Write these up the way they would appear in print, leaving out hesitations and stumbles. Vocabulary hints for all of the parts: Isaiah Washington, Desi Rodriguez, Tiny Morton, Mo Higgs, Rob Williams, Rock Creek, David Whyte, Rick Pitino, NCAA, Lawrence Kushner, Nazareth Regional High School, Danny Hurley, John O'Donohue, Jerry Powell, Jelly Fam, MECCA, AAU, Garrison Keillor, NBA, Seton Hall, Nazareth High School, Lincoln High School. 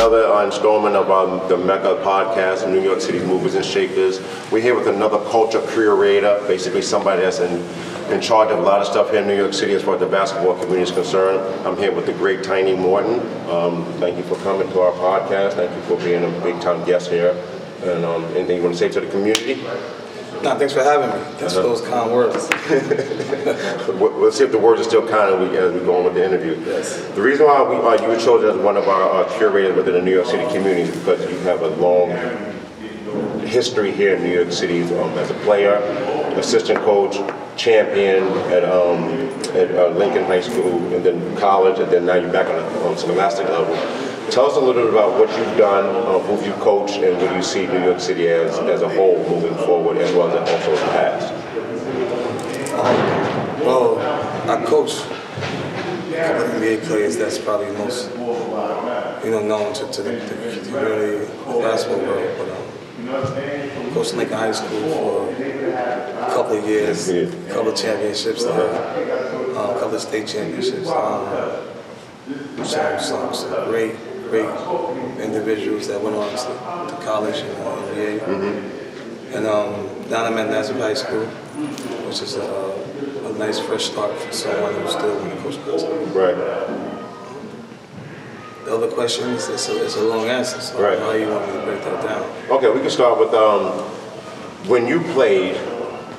another installment of the MECCA podcast, New York City's Movers and Shakers. We're here with another culture curator, basically somebody that's in charge of a lot of stuff here in New York City as far as the basketball community is concerned. I'm here with the great Tiny Morton. Thank you for coming to our podcast. Thank you for being a big-time guest here. And anything you want to say to the community? No, thanks for having me. Thanks for those kind words. Let's see if the words are still kind as we go on with the interview. Yes. The reason why you were chosen as one of our curators within the New York City community is because you have a long history here in New York City as a player, assistant coach, champion at Lincoln High School, and then college, and then now you're back on the scholastic level. Tell us a little bit about what you've done, who you've coached, and what you see New York City as a whole moving forward, as well as also the past. Well, I coach a couple of NBA players that's probably most known to the really basketball world. But coached Lincoln High School for a couple of years, a couple of championships, a couple of state championships. So great individuals that went on to college and NBA. Mm-hmm. And now I'm at Nazareth High School, which is a nice fresh start for someone who's still in the coach basketball. Right. The other question is it's a long answer, so right. How you want me to break that down? Okay, we can start with when you played.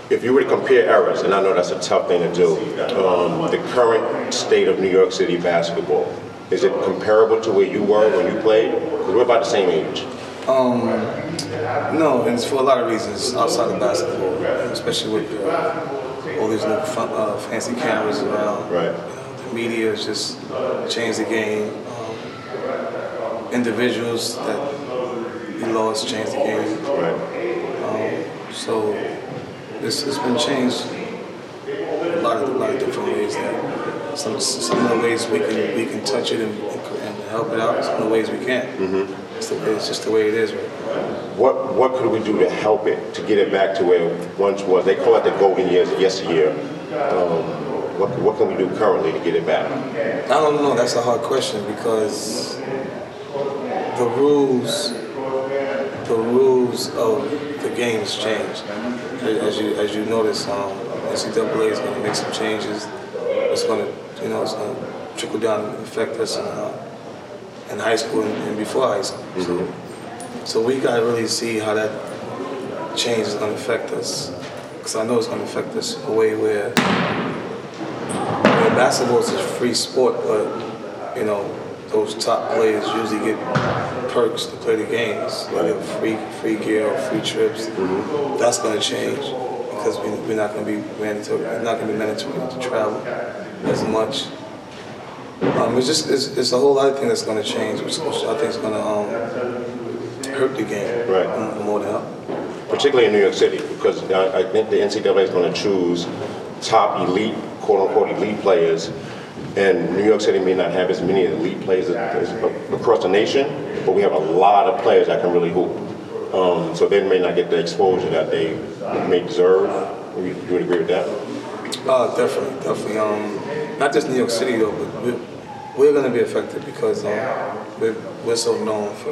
If you were to compare eras, and I know that's a tough thing to do, the current state of New York City basketball, is it comparable to where you were when you played? Because we're about the same age. No, and it's for a lot of reasons outside of basketball, especially with all these new fancy cameras around. Right. The media has just changed the game. Individuals that we lost changed the game. Right. It's been changed a lot of different ways. That some of the ways we can touch it and help it out. Some of the ways we can't. Mm-hmm. It's just the way it is. What could we do to help it, to get it back to where it once was? They call it the golden years, yesteryear. What can we do currently to get it back? I don't know. That's a hard question because the rules of the game has changed. As you notice, NCAA is going to make some changes. It's going to trickle down and affect us in high school and before high school. Mm-hmm. So we got to really see how that change is going to affect us, because I know it's going to affect us in a way where basketball is a free sport, but those top players usually get perks to play the games, like free gear or free trips. Mm-hmm. That's going to change because we're not going to be mandatory to travel as much. It's a whole lot of things that's going to change, which I think is going to hurt the game more than help. Particularly in New York City, because I think the NCAA is going to choose top elite, quote unquote elite players. And New York City may not have as many elite players as across the nation, but we have a lot of players that can really hoop. So they may not get the exposure that they may deserve. You would agree with that? Definitely. Not just New York City though, but we're going to be affected because we're so known for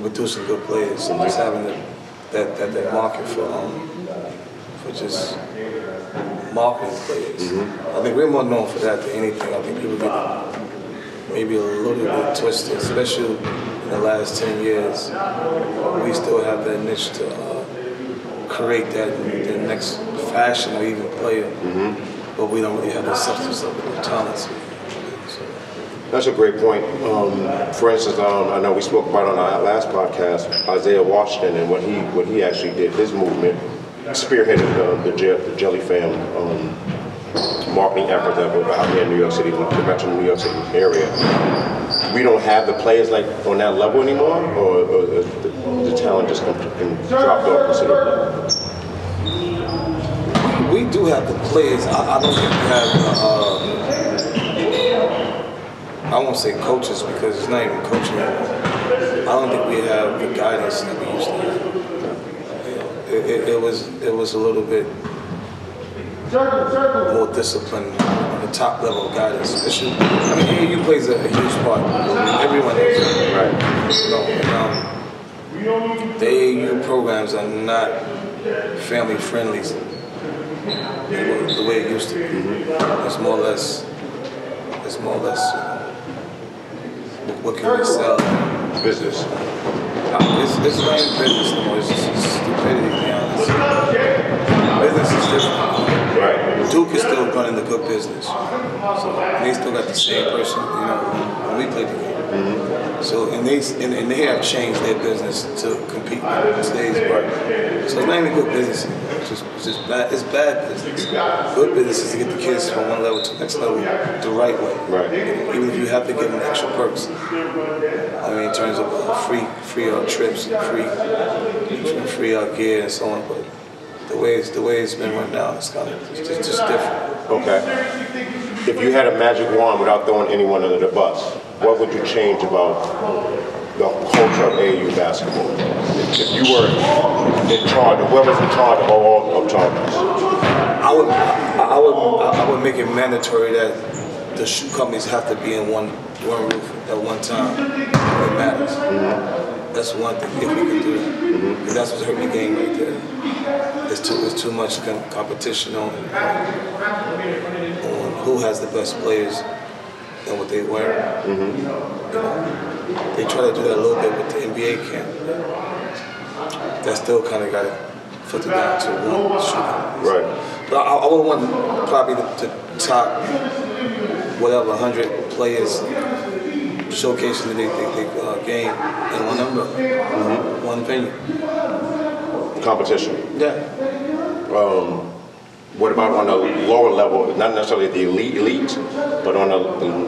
producing good players. So just having that market for just marketing players. Mm-hmm. I think we're more known for that than anything. I think people get maybe a little bit twisted, especially in the last 10 years. We still have that niche to create the next fashion or even player, but we don't really have the substance of the talents. That's a great point. For instance, I know we spoke about on our last podcast, Isaiah Washington and what he actually did, his movement. Spearheaded the Jelly Fam marketing effort that were out here in New York City, the metro New York City area. We don't have the players like on that level anymore, or the talent just can drop off considerably. We do have the players. I don't think we have. I won't say coaches because it's not even coaching. I don't think we have the guidance that we used to have. It was a little bit more discipline, the top level of guidance. It should, I mean, AAU plays a huge part. Everyone is. Right. You know, and, the AAU programs are not family friendly the way it used to be. It's more or less, what can we sell? Business. It's not even business no more, it's just stupidity, to be honest. Business is different. Right. Duke is still running the good business. So, and they still got the same person, you know, when we played the game. Mm-hmm. So, and they have changed their business to compete with today's part. So it's not even good business. It's bad business. Good business is to get the kids from one level to the next level the right way. Right. Even if you have to give them extra perks. I mean, in terms of free trips, free gear and so on. But the way it's been run now, it's kind of just different. Okay. If you had a magic wand without throwing anyone under the bus, what would you change about the culture of AAU basketball? If you were in charge, whoever's in charge of all of charges, I would make it mandatory that the shoe companies have to be in one roof at one time. It matters. Mm-hmm. That's one thing if we can do that. Mm-hmm. That's what's hurting the game right there. It's too much competition on who has the best players. And what they wear. Mm-hmm. You know, they try to do that a little bit with the NBA camp. That still kind of got to filter down to one shooter. Right. But I would want probably the top, whatever, 100 players showcasing their game in one number, mm-hmm. one venue. Competition. Yeah. What about on the lower level, not necessarily the elite, but on the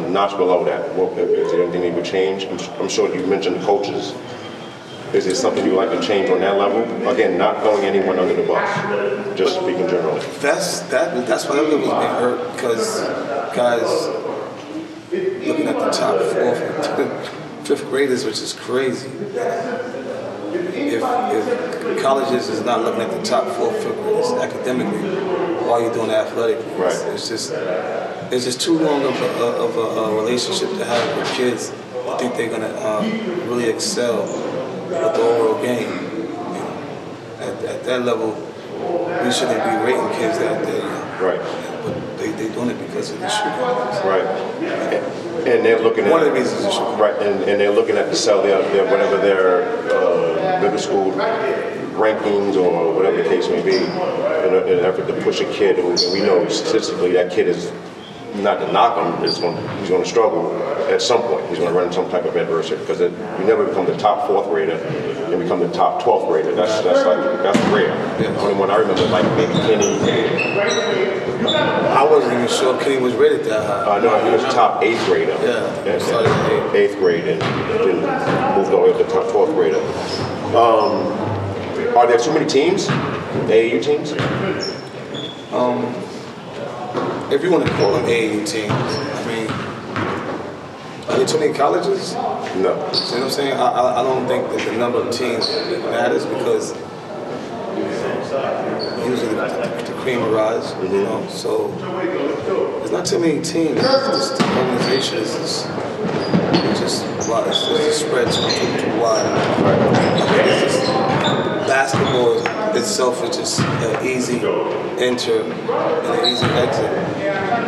notch below that? Is there anything you would change? I'm sure you mentioned coaches. Is there something you would like to change on that level? Again, not throwing anyone under the bus, just speaking generally. That's why everyone was being hurt, because guys looking at the top fifth graders, which is crazy. If colleges is not looking at the top 4 or 5 graders academically, why are you doing athletically? Right. It's just too long of a relationship to have with kids. I think they're gonna really excel at the overall game. You know, at that level, we shouldn't be rating kids out there. Right. But they're doing it because of the shoe companies. Right. And they're looking at one of the reasons. Right. And they're looking at to sell their whatever their middle school rankings or whatever the case may be in an effort to push a kid who we know statistically that kid is not to knock him, he's going to struggle at some point. He's going to run some type of adversity because you never become the top 4th grader and become the top 12th grader. That's rare. Yeah. The only one I remember like maybe Kenny. I wasn't even sure Kenny was rated that high. No, he was top 8th grader. Yeah, and started 8th grade and then moved all the way up to top 12th grader. Are there too many teams? AAU teams? If you want to call them AAU teams, I mean, are there too many colleges? No. So, you know what I'm saying? I don't think that the number of teams matters because usually the cream arises, mm-hmm. you know? So there's not too many teams. Just the organization is just spread too wide. Right. It's just, basketball itself is just an easy enter and an easy exit.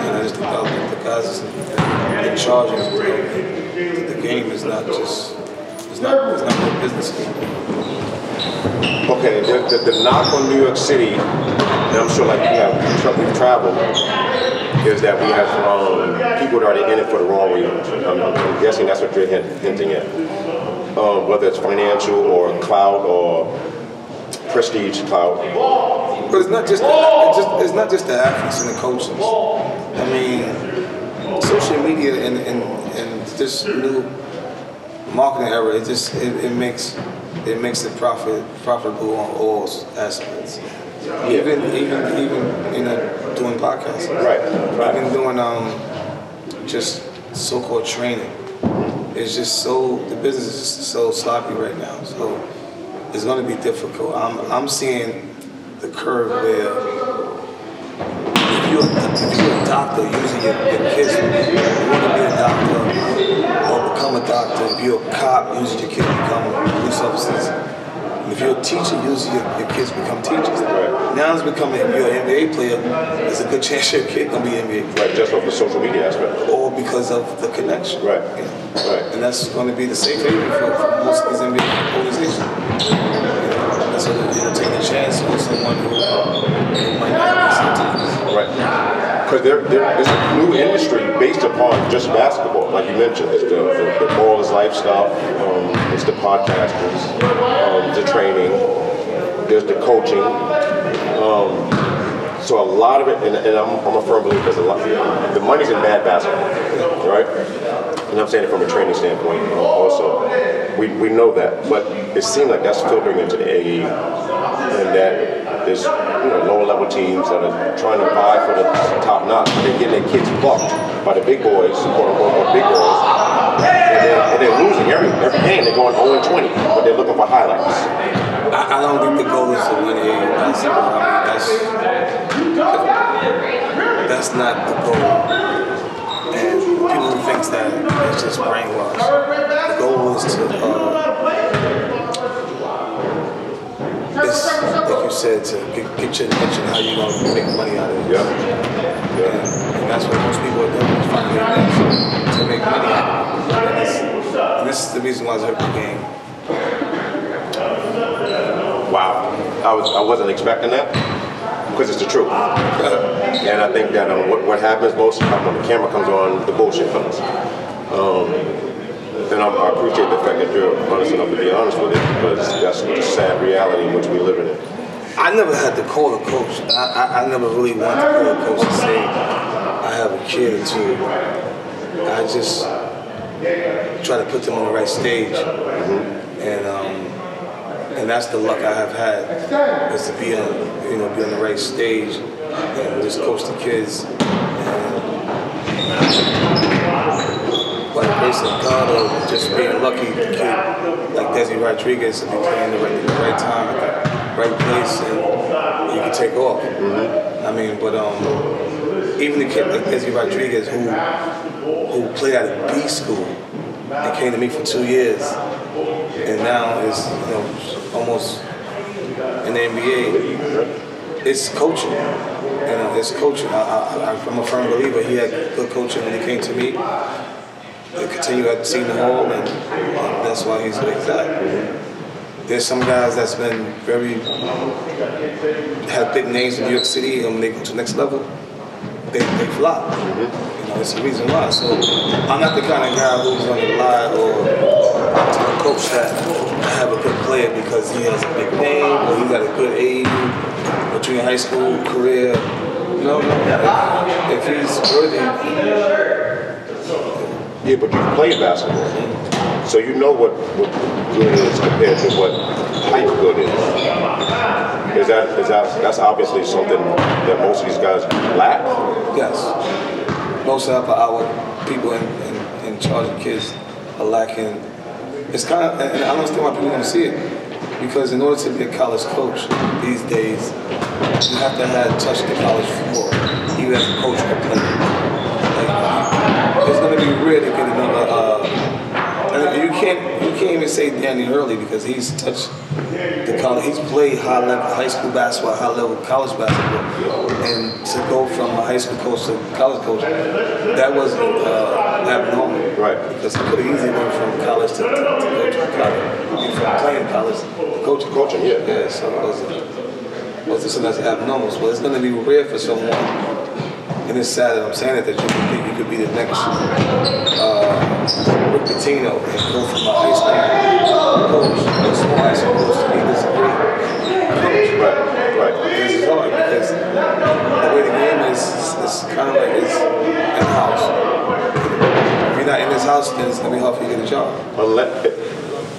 And I just think the guys in charge of the game is not just, it's not a business game. Okay, the knock on New York City, and I'm sure like we've traveled, is that we have people that are in it for the wrong reasons. I'm guessing that's what you're hinting at. Whether it's financial or clout or prestige clout. But it's not just the athletes and the coaches. I mean, social media and this new marketing era, it makes it profitable on all aspects. Yeah. Even doing podcasts. Right. Even doing just so-called training. It's just the business is just so sloppy right now. So it's going to be difficult. I'm seeing the curve where if you're a doctor, usually your kids want to be a doctor or become a doctor. If you're a cop, usually your kids become police officers. And if you're a teacher, usually your kids become teachers. Right. Now it's becoming, if you're an NBA player, there's a good chance your kid can be an NBA player. Right, just off the social media aspect. Or because of the connection. Right. Yeah. Right. And that's going to be the safe haven for most of these NBA organizations. So they'll take a chance on someone who might not be something. Right. Because there's a new industry based upon just basketball, like you mentioned. It's the ball is life stuff. It's the podcasters, the training. There's the coaching. So a lot of it, and I'm a firm believer, because a lot of the money's in bad basketball, right? And I'm saying it from a training standpoint also. We know that, but it seems like that's filtering into the AAU, and that there's lower level teams that are trying to vie for the top notch, but they're getting their kids plucked by the big boys, quote unquote big girls, and they're losing every game. They're going 0-20, but they're looking for highlights. I don't think the goal is to win AAU. That's not the goal. And people who think that it's just brainwashed. Like you said, to get your attention, how you're going to make money out of it. And that's what most people are doing, is finding their things to make money out of it. And this is the reason why it's hurt the game. Wow. I wasn't expecting that, because it's the truth. And I think that what happens most of the time when the camera comes on, the bullshit comes. And I appreciate the fact that you're honest enough to be honest with it, because that's the sad reality in which we live in it. I never had to call a coach. I never really wanted to call a coach and say, I have a kid too. I just try to put them on the right stage. Mm-hmm. And that's the luck I have had, is to be on the right stage and just coach the kids. By the grace of God, or just being lucky, a kid like Desi Rodriguez will be playing the right time at the right place, and you can take off. Mm-hmm. I mean, but even a kid like Desi Rodriguez, who played at a B school and came to me for 2 years, and now is almost in the NBA, it's coaching. And it's coaching. I'm a firm believer. He had good coaching when he came to me. They continue at Seton Hall, and that's why he's like that. Mm-hmm. There's some guys that's been have big names in New York City, and when they go to the next level, they flop. Mm-hmm. It's the reason why. So I'm not the kind of guy who's going to lie or to a coach that I have a good player because he has a big name or he got a good AAU or junior high school career. No. If he's worthy. Yeah, but you've played basketball, so you know what good is compared to what hype good is. That's obviously something that most of these guys lack? Yes. Most of our people in charge of kids are lacking. It's kind of, and I don't understand why people don't see it, because in order to be a college coach these days, you have to have touched the college floor, even as a coach or player. It's going to be rare to get another. You can't even say Danny Hurley, because he's touched the college. He's played high level high school basketball, high level college basketball, and to go from a high school coach to college coach, that wasn't abnormal. Right. Because he could have easily went from college to coaching. From playing college to coaching. Yeah. So it was something that's abnormal. So it's going to be rare for someone. And it's sad that I'm saying it, that you could be the next Rick Pitino and go from a high school coach, a small high school coach, to be this great coach. Right. This is hard, because the way the game is, it's kind of like it's in the house. If you're not in this house, then it's going to be hard for you to get a job.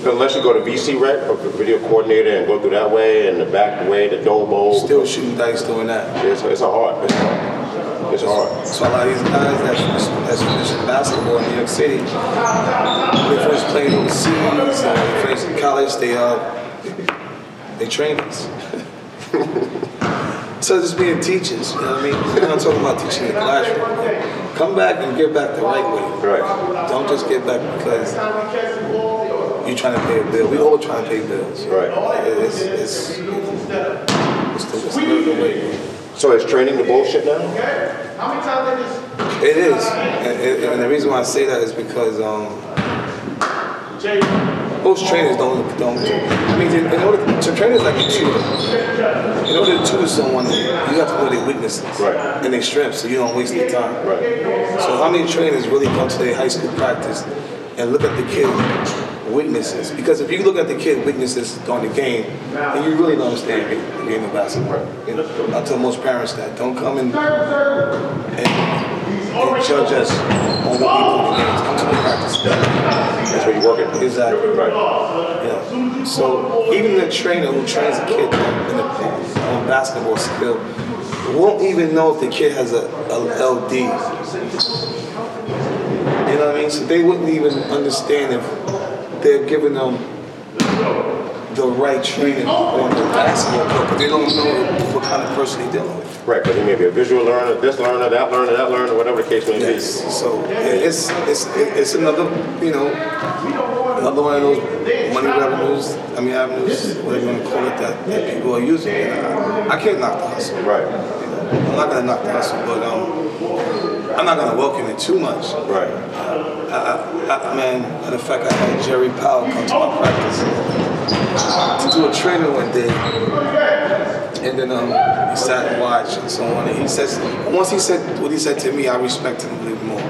Unless you go to VC Rec, or video coordinator, and go through that way, and the back way, the domo. Still shooting dice doing that. It's hard. It's hard. So a lot of these guys that's finishing basketball in New York City, they first played overseas, they finished in college, they trained us. So just being teachers, you know what I mean? I'm not talking about teaching in the classroom. Come back and give back the right way. Right. Don't just give back because you're trying to pay a bill. We all trying to pay bills. Right. It's the way. So is training the bullshit now? It is. And the reason why I say that is because most trainers don't. I mean, in order to trainers like a tutor. In order to tutor someone, you have to know their weaknesses and their strengths, so you don't waste their time. Right. So how many trainers really come to their high school practice and look at the kid's weaknesses? Because if you look at the kid's weaknesses during the game, then you really don't understand the game of basketball. You know, I tell most parents that don't come in and judge us on what we do in the games. Come to the practice. That's where you work at. Exactly. Right. Yeah. So even the trainer who trains a kid in a basketball skill won't even know if the kid has a LD. You know what I mean? So they wouldn't even understand if they're giving them the right training on the basketball court, but they don't know what kind of person they're dealing with. Right, but he may be a visual learner, this learner, that learner, whatever the case may be. So it's another, you know, another one of those money revenues. I mean, avenues, whatever you want to call it, that people are using. You know, I can't knock the hustle. Right. You know, I'm not gonna knock the hustle, but I'm not gonna welcome it too much. Right. In fact, I had Jerry Powell come to my practice to do a training one day, and then he sat and watched and so on. And he says, once he said what he said to me, I respect him a little more.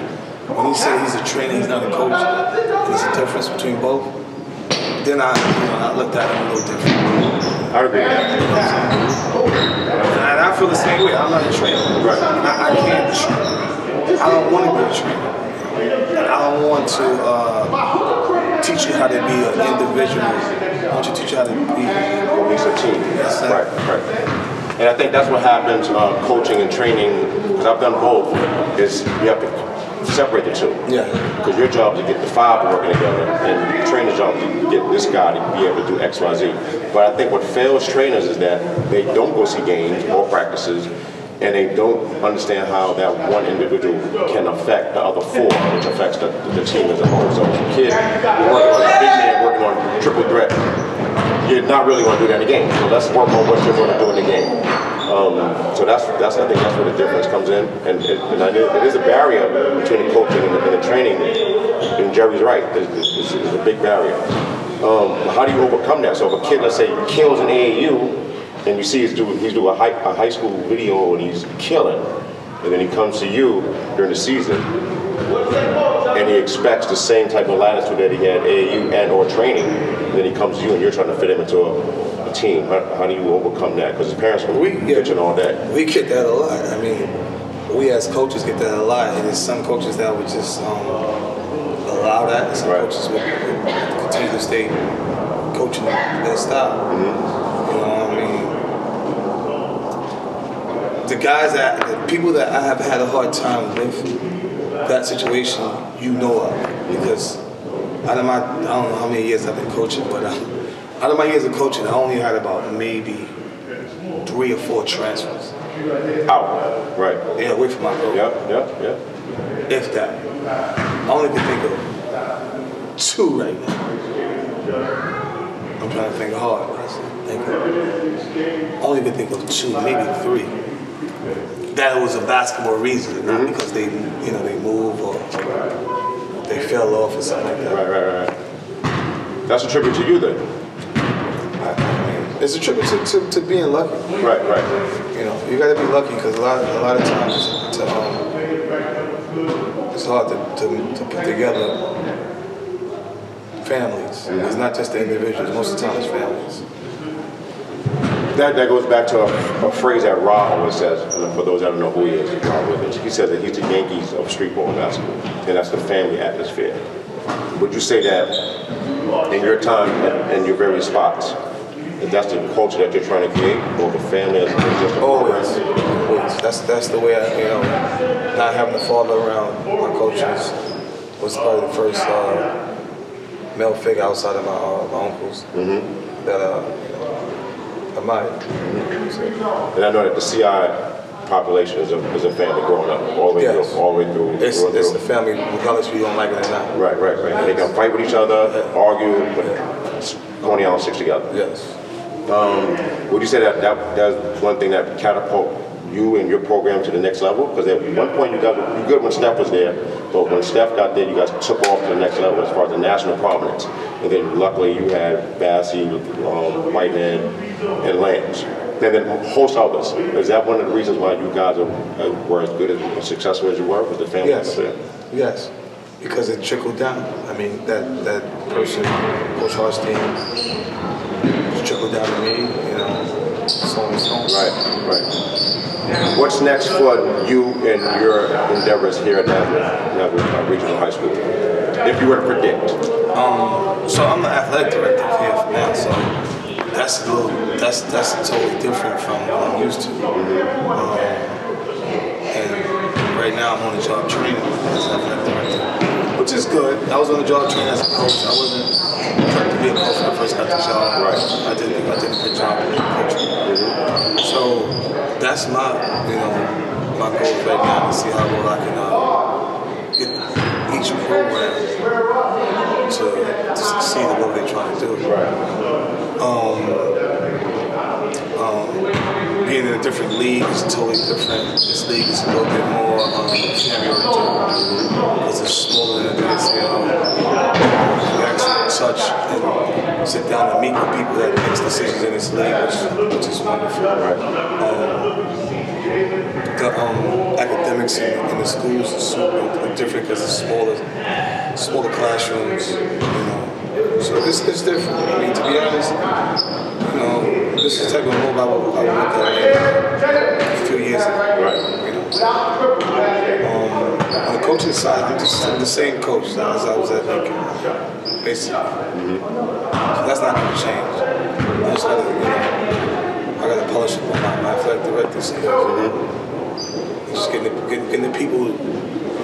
When he said he's a trainer, he's not a coach, and there's a difference between both, then I looked at him a little different. I agree. And I feel the same way. I'm not a trainer. Right. I can't be a trainer. I don't want to be a trainer. I don't want to teach you how to be an individual. I want you to teach you how to be a team. Yes, right. And I think that's what happens coaching and training, because I've done both, is you have to separate the two. Yeah. Because your job is to get the five working together, and your trainer's job is to get this guy to be able to do X, Y, Z. But I think what fails trainers is that they don't go see games or practices, and they don't understand how that one individual can affect the other four, which affects the team as a whole. So as a kid, you're working on a big man, working on triple threat, you're not really going to do that in the game. So let's work on what you're going to do in the game. So that's I think that's where the difference comes in. And it is a barrier between the coaching and the training. And Jerry's right, it's a big barrier. How do you overcome that? So if a kid, let's say, kills an AAU, and you see he's doing a high school video and he's killing, and then he comes to you during the season and he expects the same type of latitude that he had AAU and or training, and then he comes to you and you're trying to fit him into a team. How do you overcome that? Because the parents were pitching all that. We get that a lot. I mean, we as coaches get that a lot, and there's some coaches that would just allow that, and some coaches would continue to stay coaching their style. Mm-hmm. The guys the people that I have had a hard time with, that situation, you know of, because I don't know how many years I've been coaching, but out of my years of coaching, I only had about maybe 3 or 4 transfers. Out, right? Yeah, away from my goal. Yep. If that, I only can think of 2 right now. I'm trying to think hard. I only can think of 2, maybe 3. That was a basketball reason, not because they move or they fell off or something like that. Right. That's a tribute to you, then. It's a tribute to being lucky. Right. You know, you got to be lucky, because a lot of times it's hard to put together families. Mm-hmm. It's not just the individuals. Most of the time, it's families. That goes back to a phrase that Rob always says, for those that don't know who he is, Rob Williams. He says that he's the Yankees of streetball basketball, and that's the family atmosphere. Would you say that in your time and your various spots, that's the culture that you're trying to create, or the family as just a program? That's the way not having a father around my coaches was probably the first male figure outside of my uncles that of mind. Mm-hmm. And I know that the CI population is a family growing up all the way through. All the way through it's a family, regardless if you don't like it or not. Right, right, right. They can fight with each other, argue, but Coney Island sticks together. Yes. Would you say that's one thing that catapulted you and your program to the next level? Because at one point you good when Steph was there, but when Steph got there, you guys took off to the next level as far as the national prominence. And then luckily you had Bassie, White Man, and Lance. And then host others. Is that one of the reasons why you guys were as good as successful as you were with the family? Yes, yes. Because it trickled down. I mean, that person, Coach Harstein, trickled down to me, you know, so on and so on. Right, right. What's next for you and your endeavors here at Nazareth Regional High School, if you were to predict? So I'm the athletic director here for now, so that's totally different from what I'm used to. And right now I'm on the job training as an athletic director, which is good. I was on the job training as a coach. I wasn't trying to be a coach when I first got the job. Right. I did a good job as a coach. So. That's my goal right now, to see how well I can get each program to succeed in what they're trying to do. Right. Being in a different league is totally different. This league is a little bit more family-oriented because it's smaller than it is here. You actually sit down and meet with people that makes decisions in this league, which is wonderful. Right? The academics in the schools are super different because it's smaller classrooms. So it's different. I mean, to be honest, this is the type of move I would look at a few years ago. Right. On the coaching side, I'm the same coach as I was at Lincoln, basically. So that's not going to change. I just got to, I got to polish up on my athletic director skills. Just getting the people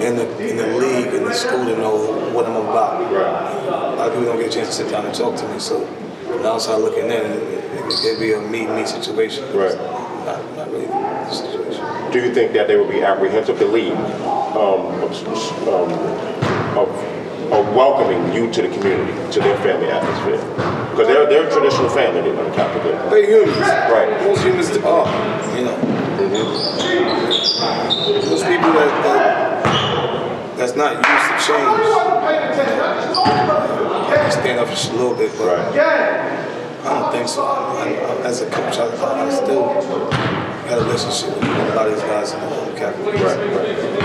in the league, in the school to know what I'm about. Right. A lot of people don't get a chance to sit down and talk to me, so now I start looking in, it'd be a me situation. Right. Not really the situation. Do you think that they would be apprehensive to leave? Of welcoming you to the community, to their family atmosphere, because they're a traditional family. They're on top of it. They're humans, right? Most humans are, Most people that's not used to change, they stand up just a little bit, but right. I don't think so. As a coach, I still. Had a relationship with a lot of these guys in the whole capital. Right, right.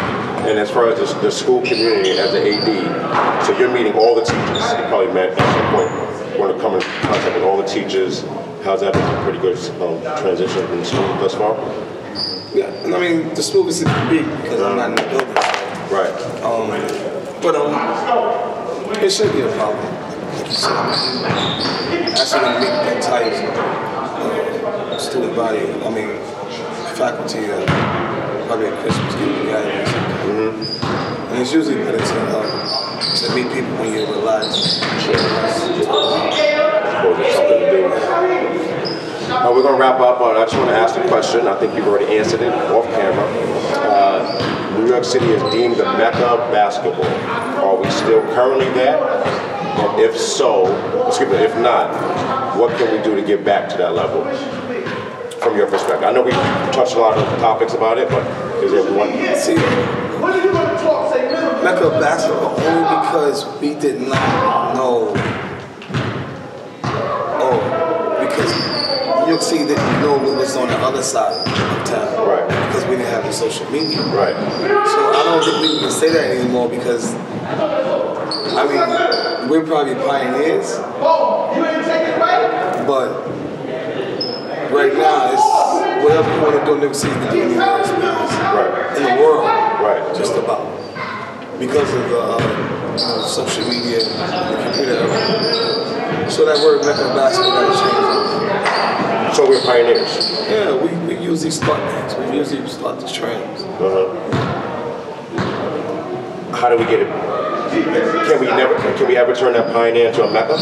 And as far as the school community as the AD, so you're meeting all the teachers. You probably met at some point, want to come in contact with all the teachers. How's that been? A pretty good transition from the school thus far? Yeah, and I mean, the school is big because I'm not in the building. Right. But it should be a problem. That's going to make the entire student body, faculty probably at Christmas giving guidance. And it's usually better to meet people when you realize. We're going to wrap up, but I just want to ask a question. I think you've already answered it off camera. New York City is deemed the Mecca of basketball. Are we still currently there? And if so, if not, what can we do to get back to that level? From your perspective, I know we touched a lot of topics about it, but is there one? See, Mecca basketball only because we did not know. Because you see that you know what was on the other side of town, right? Because we didn't have the social media, right? So I don't think we can say that anymore because we're probably pioneers, but. Right now, it's whatever you want to do in New York City, you can do in the world, right? Just about because of the social media, the computer, everything. So that word Mecca basketball changed. So we're pioneers. Yeah, we usually start things. We usually start the trends. How do we get it? Can we ever turn that pioneer into a Mecca?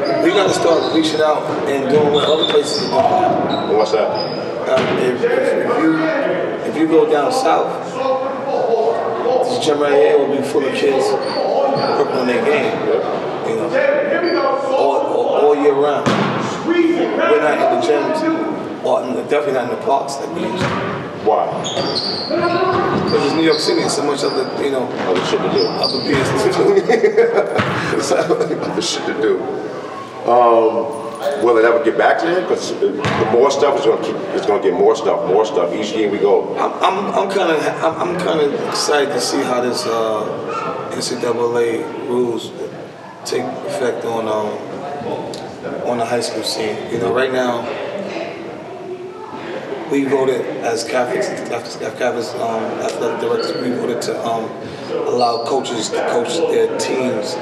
we got to start reaching out and doing what other places are doing. What's that? If you go down south, this gym right here will be full of kids working on their game, you know, all year round. We're not in the gyms, or definitely not in the parks like we used to. Why? Because it's New York City and so much other, you know, other shit to do. Other business to do. So, other shit to do. Will it ever get back to that? Because the more stuff is going to keep, it's going to get more stuff each year we go. I'm kind of excited to see how this NCAA rules take effect on the high school scene. You know, right now. We voted as Catholic athletic directors. We voted to allow coaches to coach their teams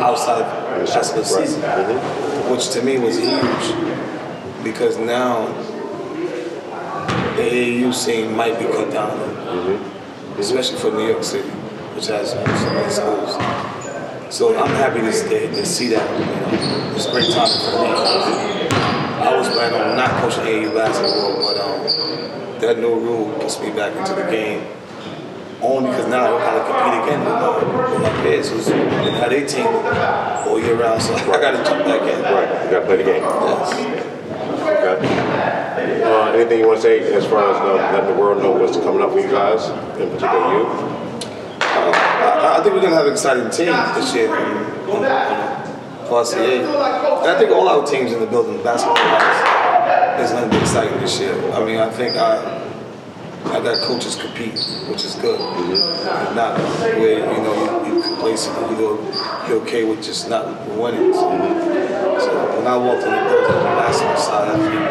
outside of basketball season, which to me was huge because now the AAU scene might be cut down, especially for New York City, which has so many schools. So I'm happy to see that. You know, it's a great time for me. I was planning on not coaching AAU basketball, but that new rule puts me back into the game. Only because now I gotta compete again with my peers who's had 18 all year round, so I gotta jump back in. Right, you gotta play the game. Yes. Okay. Anything you want to say as far as letting the world know what's coming up for you guys, in particular you? I think we're gonna have exciting teams this year. And I think all our teams in the building, basketball-wise, is going to be exciting this year. I mean, I think I got coaches compete, which is good. Mm-hmm. Not where, you know, you complacent, you know, you're okay with just not winning. So when I walked in the building on the basketball side, I think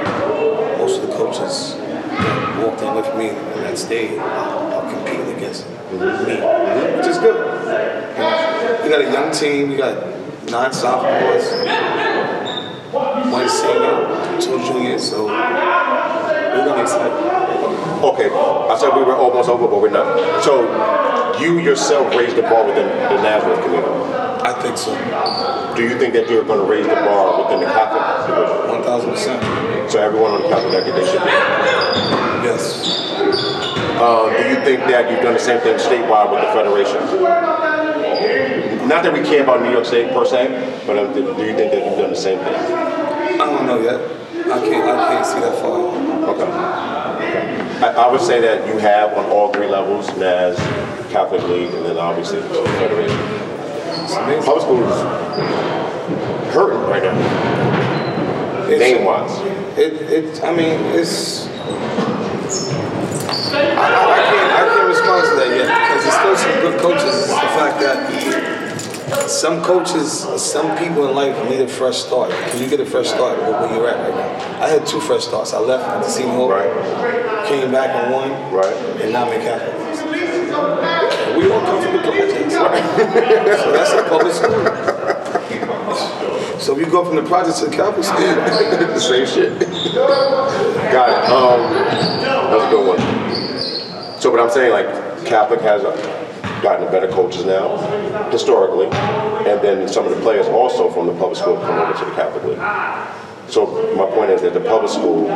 most of the coaches that walked in with me in that stage are competing against me, which is good. You got a young team, you got 9 sophomores, 1 senior, 2 juniors, so we're going to be excited. Okay, I said we were almost over, but we're not. So you yourself raised the bar within the Nazareth community? I think so. Do you think that you're going to raise the bar within the Catholic division? 1,000%. So everyone on the Catholic division, they should be? Yes. Do you think that you've done the same thing statewide with the federation? Not that we care about New York State per se, but do you think that you've done the same thing? I don't know yet. I can't see that far. Okay. I would say that you have on all 3 levels, NAS, Catholic League, and then obviously the Federation. Public school is hurting right now. Name-wise. I can't respond to that yet because there's still some good coaches. It's the fact that some people in life need a fresh start. Because you get a fresh start where you're at right now. I had 2 fresh starts. I left at the Seton Hall, came back on 1, and now I'm in Catholic. We all come from the public schools. So that's a public school. So if you go from the projects to the Catholic school, the same shit. Got it. That's a good one. So what I'm saying, like, Catholic has gotten better coaches now, historically, and then some of the players also from the public school come over to the Catholic League. So my point is that the public school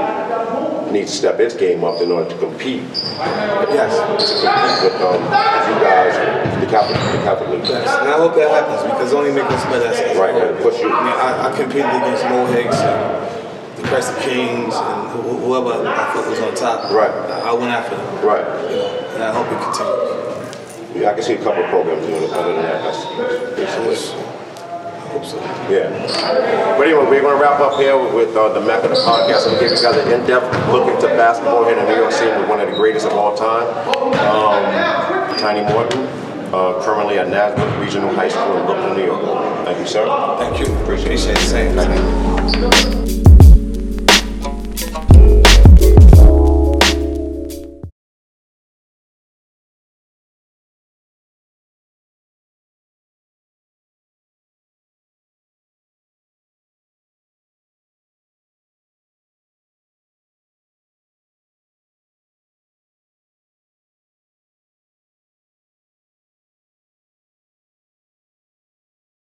needs to step its game up in order to compete. Yes. To compete with you guys, the Catholic League. Yes, and I hope that happens because it only makes us better as right, and push you. I competed against Mo Higgs, the Christ the Kings, and whoever I thought was on top. Right. I went after them. Right. You know, and I hope it continues. Yeah, I can see a couple of programs doing it other than that. I hope so. Yeah. But anyway, we're going to wrap up here with the MECCA podcast. I'm going to give you guys an in-depth look into basketball here in the New York City with one of the greatest of all time, Tiny Morton, currently at Nazareth Regional High School in Brooklyn, New York. Thank you, sir. Thank you. Appreciate it. Same. Thank you.